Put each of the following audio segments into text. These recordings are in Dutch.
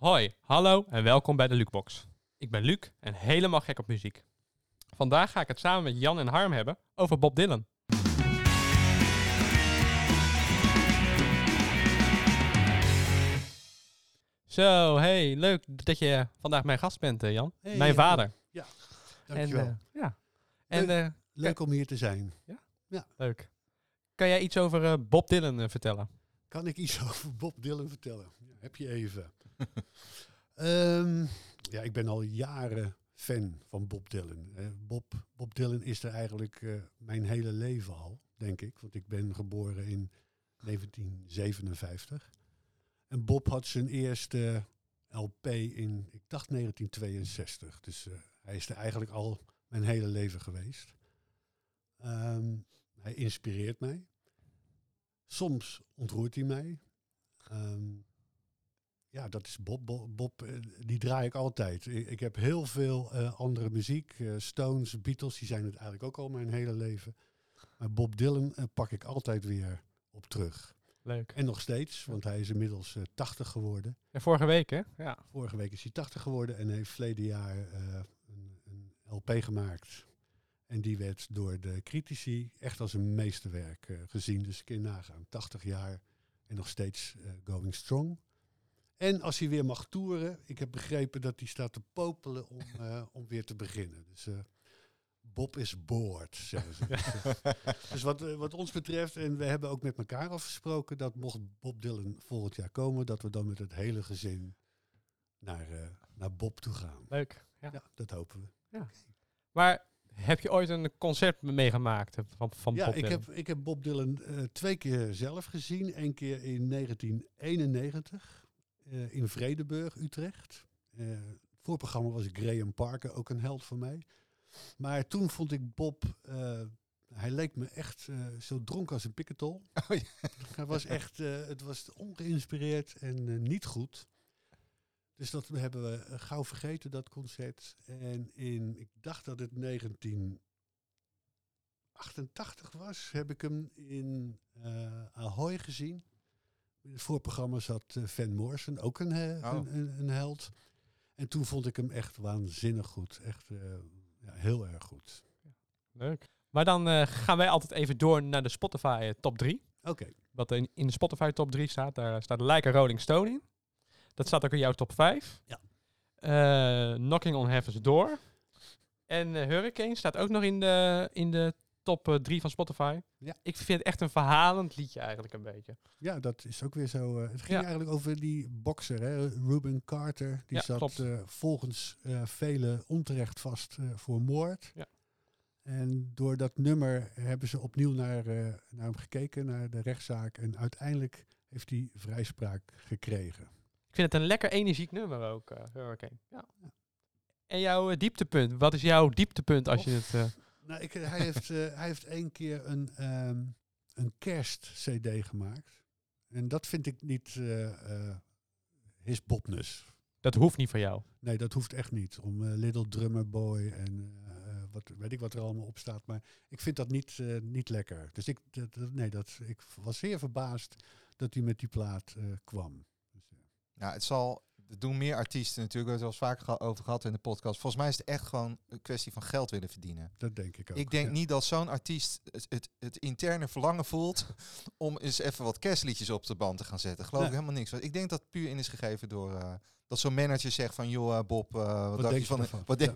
Hoi, hallo en welkom bij de Lukebox. Ik ben Luc en helemaal gek op muziek. Vandaag ga ik het samen met Jan en Harm hebben over Bob Dylan. Zo, hey, leuk dat je vandaag mijn gast bent, Jan. Hey, mijn vader. Ja, dankjewel. Leuk om hier te zijn. Ja? Leuk. Kan jij iets over Bob Dylan vertellen? Kan ik iets over Bob Dylan vertellen? Ja, heb je even. Ik ben al jaren fan van Bob Dylan. Bob Dylan is er eigenlijk mijn hele leven al, denk ik. Want ik ben geboren in 1957. En Bob had zijn eerste LP in, ik dacht 1962. Dus hij is er eigenlijk al mijn hele leven geweest. Hij inspireert mij. Soms ontroert hij mij. Dat is Bob. Bob die draai ik altijd. Ik heb heel veel andere muziek. Stones, Beatles, die zijn het eigenlijk ook al mijn hele leven. Maar Bob Dylan pak ik altijd weer op terug. Leuk. En nog steeds, want hij is inmiddels 80 geworden. Ja, vorige week, hè? Ja. Vorige week is hij 80 geworden en heeft verleden jaar een LP gemaakt. En die werd door de critici echt als een meesterwerk gezien. Dus kun je nagaan, 80 jaar en nog steeds going strong. En als hij weer mag toeren, ik heb begrepen dat hij staat te popelen om weer te beginnen. Dus Bob is bored, zeggen ze. Dus wat ons betreft, en we hebben ook met elkaar afgesproken dat mocht Bob Dylan volgend jaar komen, dat we dan met het hele gezin naar Bob toe gaan. Leuk. Ja, dat hopen we. Ja. Maar heb je ooit een concert meegemaakt van Bob Dylan? Ja, ik heb Bob Dylan twee keer zelf gezien. Eén keer in 1991 in Vredenburg, Utrecht. Het voorprogramma was Graham Parker, ook een held van mij. Maar toen vond ik Bob, hij leek me echt zo dronken als een piketol. Oh, ja. Hij was echt, het was ongeïnspireerd en niet goed. Dus dat hebben we gauw vergeten, dat concert. En ik dacht dat het 1988 was, heb ik hem in Ahoy gezien. In het voorprogramma zat Van Morrison, ook een held. En toen vond ik hem echt waanzinnig goed. Echt heel erg goed. Leuk. Maar dan gaan wij altijd even door naar de Spotify top 3. Okay. Wat in de Spotify top 3 staat, daar staat Like a Rolling Stone in. Dat staat ook in jouw top 5. Ja. Knocking on Heaven's Door. En Hurricane staat ook nog in de top 3 van Spotify. Ja. Ik vind het echt een verhalend liedje eigenlijk een beetje. Ja, dat is ook weer zo. Het ging eigenlijk over die bokser, hè? Ruben Carter. Die zat volgens velen onterecht vast voor moord. Ja. En door dat nummer hebben ze opnieuw naar hem gekeken, naar de rechtszaak. En uiteindelijk heeft hij vrijspraak gekregen. Ik vind het een lekker energiek nummer ook, Hurricane. Ja. En jouw dieptepunt? Wat is jouw dieptepunt als je het... Nou, hij heeft één keer een kerst-cd gemaakt. En dat vind ik niet his Bobness. Dat hoeft niet van jou? Nee, dat hoeft echt niet. Om Little Drummer Boy en weet ik wat er allemaal op staat. Maar ik vind dat niet lekker. Dus ik was zeer verbaasd dat hij met die plaat kwam. Ja, het doen meer artiesten natuurlijk. We hebben het wel eens vaker over gehad in de podcast. Volgens mij is het echt gewoon een kwestie van geld willen verdienen. Dat denk ik ook. Ik denk niet dat zo'n artiest het interne verlangen voelt om eens even wat kerstliedjes op de band te gaan zetten. Geloof ik helemaal niks. Want ik denk dat het puur in is gegeven door dat zo'n manager zegt van joh Bob, wat denk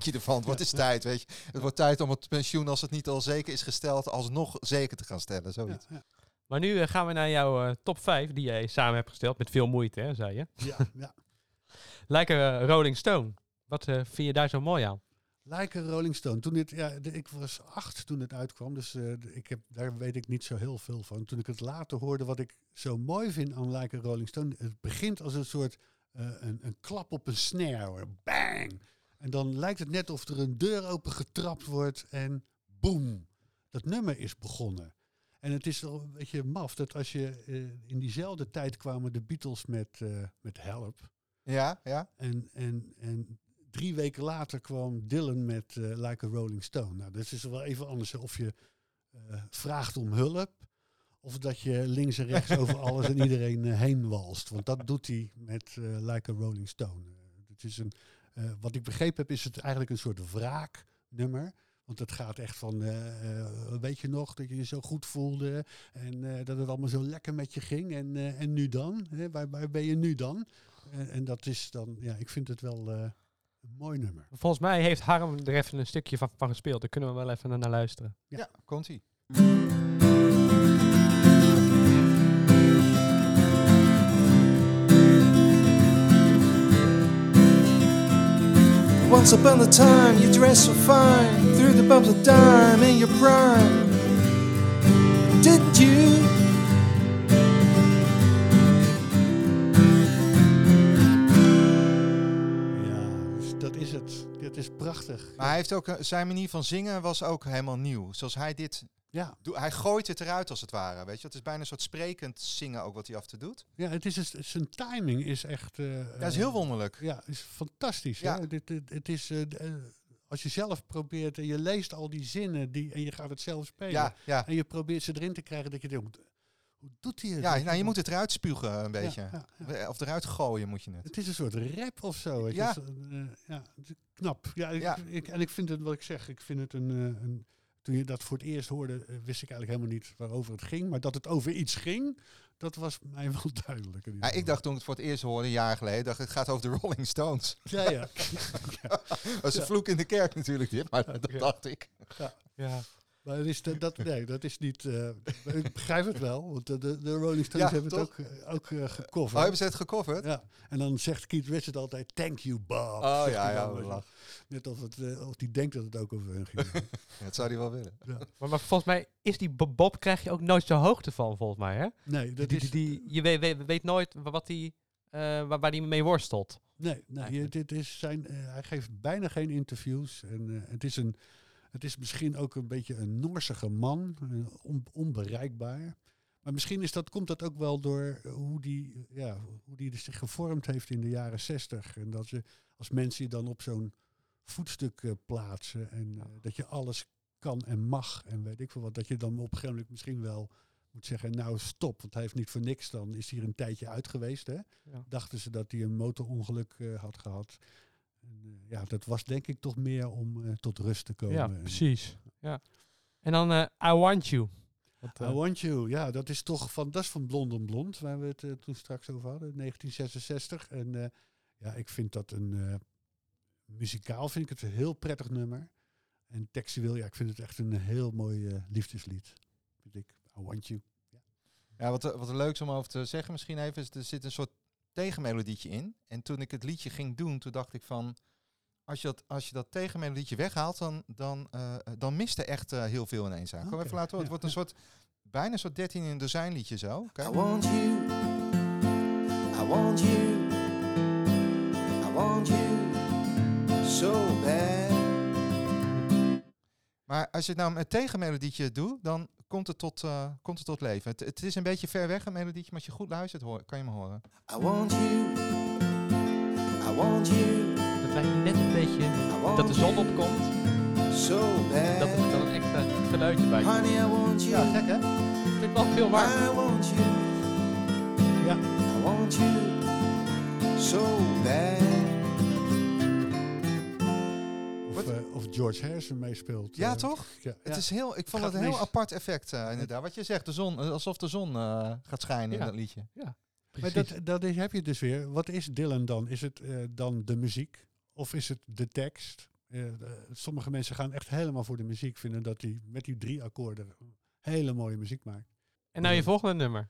je ervan? Het wordt eens tijd, weet je. Het wordt tijd om het pensioen, als het niet al zeker is gesteld, alsnog zeker te gaan stellen. Zoiets. Ja. Maar nu gaan we naar jouw top 5 die jij samen hebt gesteld. Met veel moeite, hè, zei je. Ja. Like a Rolling Stone. Wat vind je daar zo mooi aan? Like a Rolling Stone. Toen ik was 8 toen het uitkwam. Dus daar weet ik niet zo heel veel van. Toen ik het later hoorde, wat ik zo mooi vind aan Like a Rolling Stone. Het begint als een soort een klap op een snare. Hoor. Bang! En dan lijkt het net of er een deur open getrapt wordt. En boem! Dat nummer is begonnen. En het is wel een beetje maf dat als je in diezelfde tijd kwamen de Beatles met Help. Ja. En 3 weken later kwam Dylan met Like a Rolling Stone. Nou, dat is wel even anders. Of je vraagt om hulp, Of dat je links en rechts over alles en iedereen heen walst. Want dat doet hij met Like a Rolling Stone. Het is wat ik begrepen heb, is het eigenlijk een soort wraaknummer. Want het gaat echt van, weet je nog, dat je je zo goed voelde. En dat het allemaal zo lekker met je ging. En nu dan? Hè? Waar ben je nu dan? En dat is dan, ja, ik vind het wel een mooi nummer. Volgens mij heeft Harm er even een stukje van gespeeld. Daar kunnen we wel even naar luisteren. Ja, komt-ie. Once upon a time, you dressed so fine, through the bumps of dime in your prime, didn't you? Ja, dat is het. Dit is prachtig. Maar hij heeft ook, zijn manier van zingen was ook helemaal nieuw. Zoals hij dit... Ja. Hij gooit het eruit als het ware, weet je. Het is bijna een soort sprekend zingen ook wat hij af en toe doet. Ja, zijn timing is echt... dat is heel wonderlijk. Ja, is fantastisch. Ja. Hè? Het is, als je zelf probeert en je leest al die zinnen en je gaat het zelf spelen. Ja, ja. En je probeert ze erin te krijgen, dat je denkt, hoe doet hij het? Ja, nou, je moet het eruit spugen een beetje. Ja, ja, ja. Of eruit gooien moet je het. Het is een soort rap of zo. Ja. Het is, ja, knap. Ja, ja. Ik vind het, wat ik zeg, ik vind het een toen je dat voor het eerst hoorde, wist ik eigenlijk helemaal niet waarover het ging. Maar dat het over iets ging, dat was mij wel duidelijk. Ja, ik dacht toen ik het voor het eerst hoorde, een jaar geleden, dacht ik, het gaat over de Rolling Stones. Ja, ja. Ja. Dat is een vloek in de kerk natuurlijk, dit, maar dat dacht ik. Ja, ja. Maar het is dat is niet... ik begrijp het wel, want de Rolling Stones hebben toch? Het ook gecoverd. Oh, hebben ze het gecoverd? Ja. En dan zegt Keith Richards altijd, thank you, Bob. Oh, ja. Net of die denkt dat het ook over hun ging. Ja, dat zou hij wel willen. Ja. Maar volgens mij is die Bob, krijg je ook nooit zo'n hoogte van, volgens mij, hè? Nee, dat is... Je weet nooit wat die, waar hij mee worstelt. Nee. Dit is zijn, hij geeft bijna geen interviews. En het is misschien ook een beetje een norsige man, onbereikbaar. Maar misschien komt dat ook wel door hoe die zich gevormd heeft in de jaren 60. En dat ze als mensen dan op zo'n voetstuk plaatsen en dat je alles kan en mag en weet ik veel wat. Dat je dan op een gegeven moment misschien wel moet zeggen, nou stop, want hij heeft niet voor niks. Dan is hij er een tijdje uit geweest. Hè? Ja. Dachten ze dat hij een motorongeluk had gehad. Ja, dat was denk ik toch meer om tot rust te komen. Ja, precies. Ja. En dan I Want You. I Want You, ja, dat is toch van Blond en Blond, waar we het toen straks over hadden, 1966. En ik vind dat muzikaal vind ik het een heel prettig nummer. En textueel, ja, ik vind het echt een heel mooi liefdeslied. Vind ik, I Want You. Ja, wat er leuk is om over te zeggen misschien even, is er zit een soort tegenmelodietje in. En toen ik het liedje ging doen, toen dacht ik van, als je dat tegenmelodietje weghaalt, dan mist er echt heel veel ineens aan. Okay. Kom even laten horen. Ja, het wordt een soort, bijna een soort 13 in een dozijn liedje zo. Kijk. I want you, I want you, I want you so bad. Maar als je het nou met tegenmelodietje doet, dan komt het tot leven. Het is een beetje ver weg, een melodietje, maar als je goed luistert, kan je me horen. I want you, I want you. Dat lijkt net een beetje dat de zon opkomt. So bad. Dat er dan echt het geluidje bij. Honey, I want you. Ja, gek hè? Ik vind wel veel waar. I want you. Ja. I want you so bad. Of George Harrison meespeelt. Ja, toch? Ja. Het is ik vond het een heel apart effect, inderdaad. Wat je zegt, alsof de zon gaat schijnen in dat liedje. Ja, maar dat heb je dus weer. Wat is Dylan dan? Is het dan de muziek? Of is het de tekst? Sommige mensen gaan echt helemaal voor de muziek, vinden dat hij met die 3 akkoorden hele mooie muziek maakt. En nou je volgende nummer.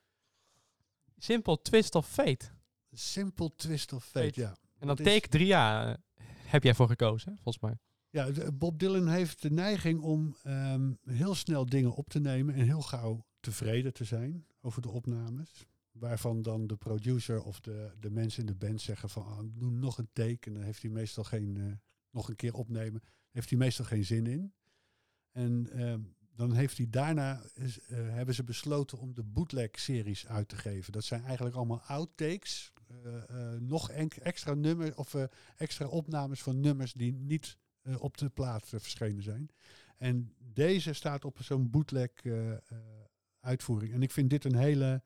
Simple Twist of Fate. Simple Twist of Fate. Ja. En dan Take 3A heb jij voor gekozen, hè? Volgens mij. Ja, Bob Dylan heeft de neiging om heel snel dingen op te nemen en heel gauw tevreden te zijn over de opnames. Waarvan dan de producer of de mensen in de band zeggen van doe nog een take. En dan heeft hij meestal nog een keer opnemen, heeft hij meestal geen zin in. En dan heeft hij daarna, hebben ze besloten om de bootleg-series uit te geven. Dat zijn eigenlijk allemaal outtakes, nog extra nummers of extra opnames van nummers die niet op de plaat verschenen zijn. En deze staat op zo'n bootleg uitvoering. En ik vind dit een hele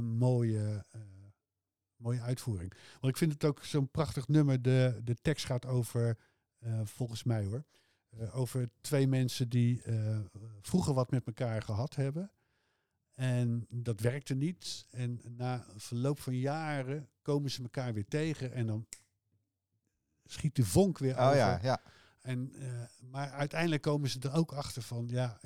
mooie, mooie uitvoering. Want ik vind het ook zo'n prachtig nummer. De tekst gaat over, volgens mij hoor, over twee mensen die vroeger wat met elkaar gehad hebben. En dat werkte niet. En na verloop van jaren komen ze elkaar weer tegen. En dan schiet de vonk weer over. Ja. En, maar uiteindelijk komen ze er ook achter van... ja,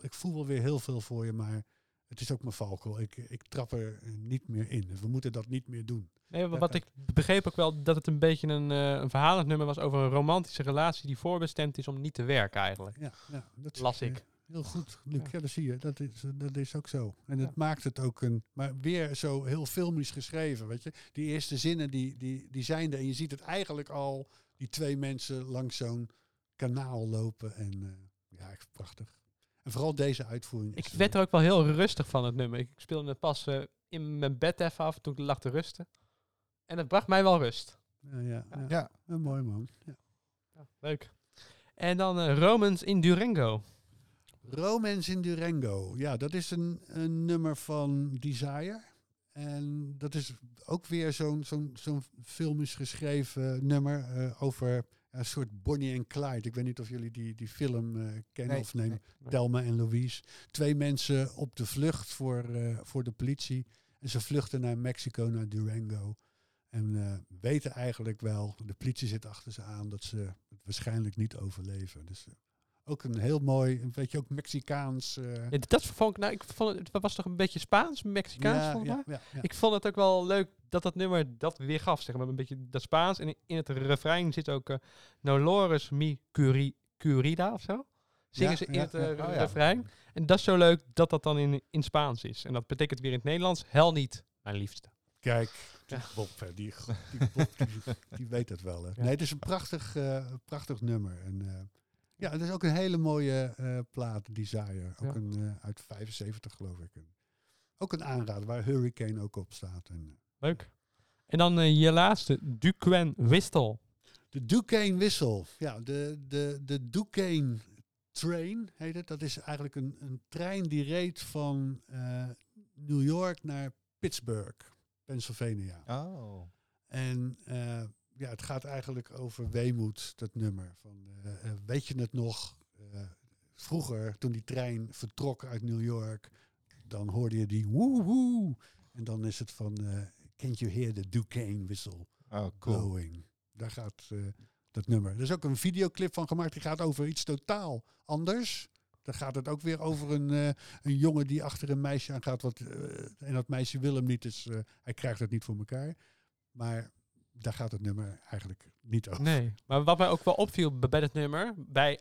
ik voel wel weer heel veel voor je, maar het is ook mijn valkuil. Ik trap er niet meer in. We moeten dat niet meer doen. Nee, wat ik begreep ook wel, dat het een beetje een verhalend nummer was... over een romantische relatie die voorbestemd is om niet te werken eigenlijk. Ja, dat las ik. Heel goed, Luc. Ja, dat zie je. Dat is ook zo. En het maakt het ook een... Maar weer zo heel filmisch geschreven, weet je. Die eerste zinnen, die zijn er. En je ziet het eigenlijk al... Die twee mensen langs zo'n kanaal lopen. En echt prachtig. En vooral deze uitvoering. Ik werd er ook wel heel rustig van, het nummer. Ik speelde het pas in mijn bed even af toen ik lag te rusten. En het bracht mij wel rust. Mooi man. Ja. Ja, leuk. En dan Romans in Durango. Romans in Durango. Ja, dat is een nummer van Desire. En dat is ook weer zo'n filmisch geschreven nummer over een soort Bonnie en Clyde. Ik weet niet of jullie die film kennen of nemen. Nee. Thelma en Louise. Twee mensen op de vlucht voor de politie. En ze vluchten naar Mexico, naar Durango. En weten eigenlijk wel, de politie zit achter ze aan, dat ze het waarschijnlijk niet overleven. Dus... ook een heel mooi, een beetje ook Mexicaans. Ja, dat vond ik, het was toch een beetje Spaans, Mexicaans volgens mij. Ja. Ik vond het ook wel leuk dat dat nummer dat weer gaf, zeg maar, een beetje dat Spaans. En in het refrein zit ook Nolores mi curida of zo. Zingen ze in het refrein. En dat is zo leuk dat dat dan in Spaans is. En dat betekent weer in het Nederlands, hel niet, mijn liefste. Kijk, Bob, die weet het wel. Hè. Ja. Nee, het is een prachtig nummer. En... ja, het is ook een hele mooie plaat, Desire. Ook een uit 75, geloof ik. Ook een aanrader, waar Hurricane ook op staat. En, leuk. En dan je laatste, Duquesne Whistle. De Duquesne Whistle. Ja, de Duquesne Train heet het. Dat is eigenlijk een trein die reed van New York naar Pittsburgh, Pennsylvania. Oh. En... het gaat eigenlijk over weemoed, dat nummer. Van, weet je het nog? Vroeger, toen die trein vertrok uit New York, dan hoorde je die woehoe. En dan is het van, can't you hear the Duquesne whistle blowing? Daar gaat dat nummer. Er is ook een videoclip van gemaakt, die gaat over iets totaal anders. Dan gaat het ook weer over een jongen die achter een meisje aangaat. En dat meisje wil hem niet, dus hij krijgt het niet voor elkaar. Maar... daar gaat het nummer eigenlijk niet over. Nee, maar wat mij ook wel opviel bij dit nummer... bij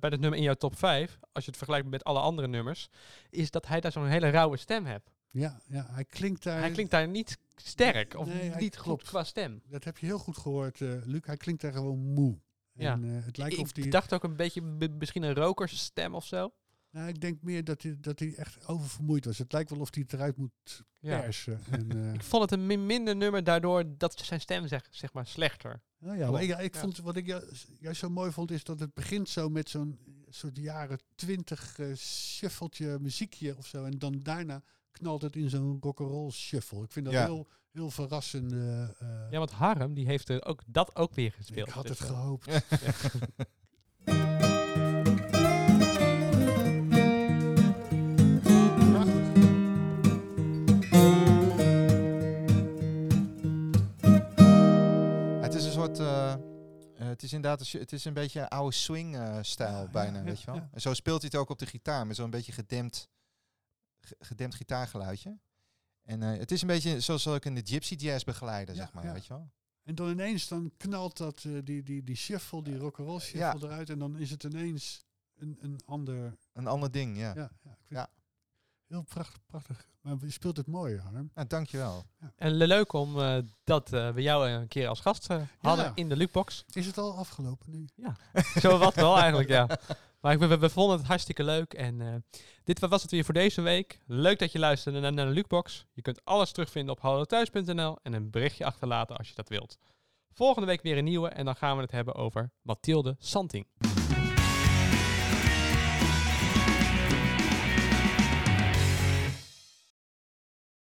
dit nummer in jouw top 5... als je het vergelijkt met alle andere nummers... is dat hij daar zo'n hele rauwe stem heeft. Ja, hij klinkt daar niet sterk. Of nee, niet klopt qua stem. Dat heb je heel goed gehoord, Luc. Hij klinkt daar gewoon moe. Ja. En, het lijkt of die... Ik dacht ook een beetje misschien een rokersstem of zo. Nou, ik denk meer dat hij echt oververmoeid was. Het lijkt wel of hij het eruit moet persen. Ja. En, ik vond het een minder nummer, daardoor dat zijn stem zeg maar slechter. Nou ja, maar ik vond, wat ik juist zo mooi vond, is dat het begint zo met zo'n soort jaren 20 shuffeltje muziekje of zo. En dan daarna knalt het in zo'n rock'n'roll shuffle. Ik vind dat heel, heel verrassend. Ja, want Harm, die heeft er ook, dat ook weer gespeeld. Ik had het gehoopt. Ja. Het is inderdaad het is een beetje een oude swing-stijl bijna, weet je wel. Ja. En zo speelt hij het ook op de gitaar, met zo'n beetje gedempt gitaargeluidje. En het is een beetje zoals ik in de Gypsy Jazz begeleiden, zeg maar, weet je wel. En dan ineens dan knalt dat die shuffle, die rock'n'roll shuffle eruit, en dan is het ineens een ander... Een ander ding, ja. Heel prachtig. Maar je speelt het mooi, Harm. Ja, dankjewel. Ja. En leuk om dat we jou een keer als gast hadden in de Lukebox. Is het al afgelopen nu? Ja, zo wat wel eigenlijk, ja. Maar we vonden het hartstikke leuk. En dit was het weer voor deze week. Leuk dat je luisterde naar de Lukebox. Je kunt alles terugvinden op holothuis.nl en een berichtje achterlaten als je dat wilt. Volgende week weer een nieuwe en dan gaan we het hebben over Mathilde Santing.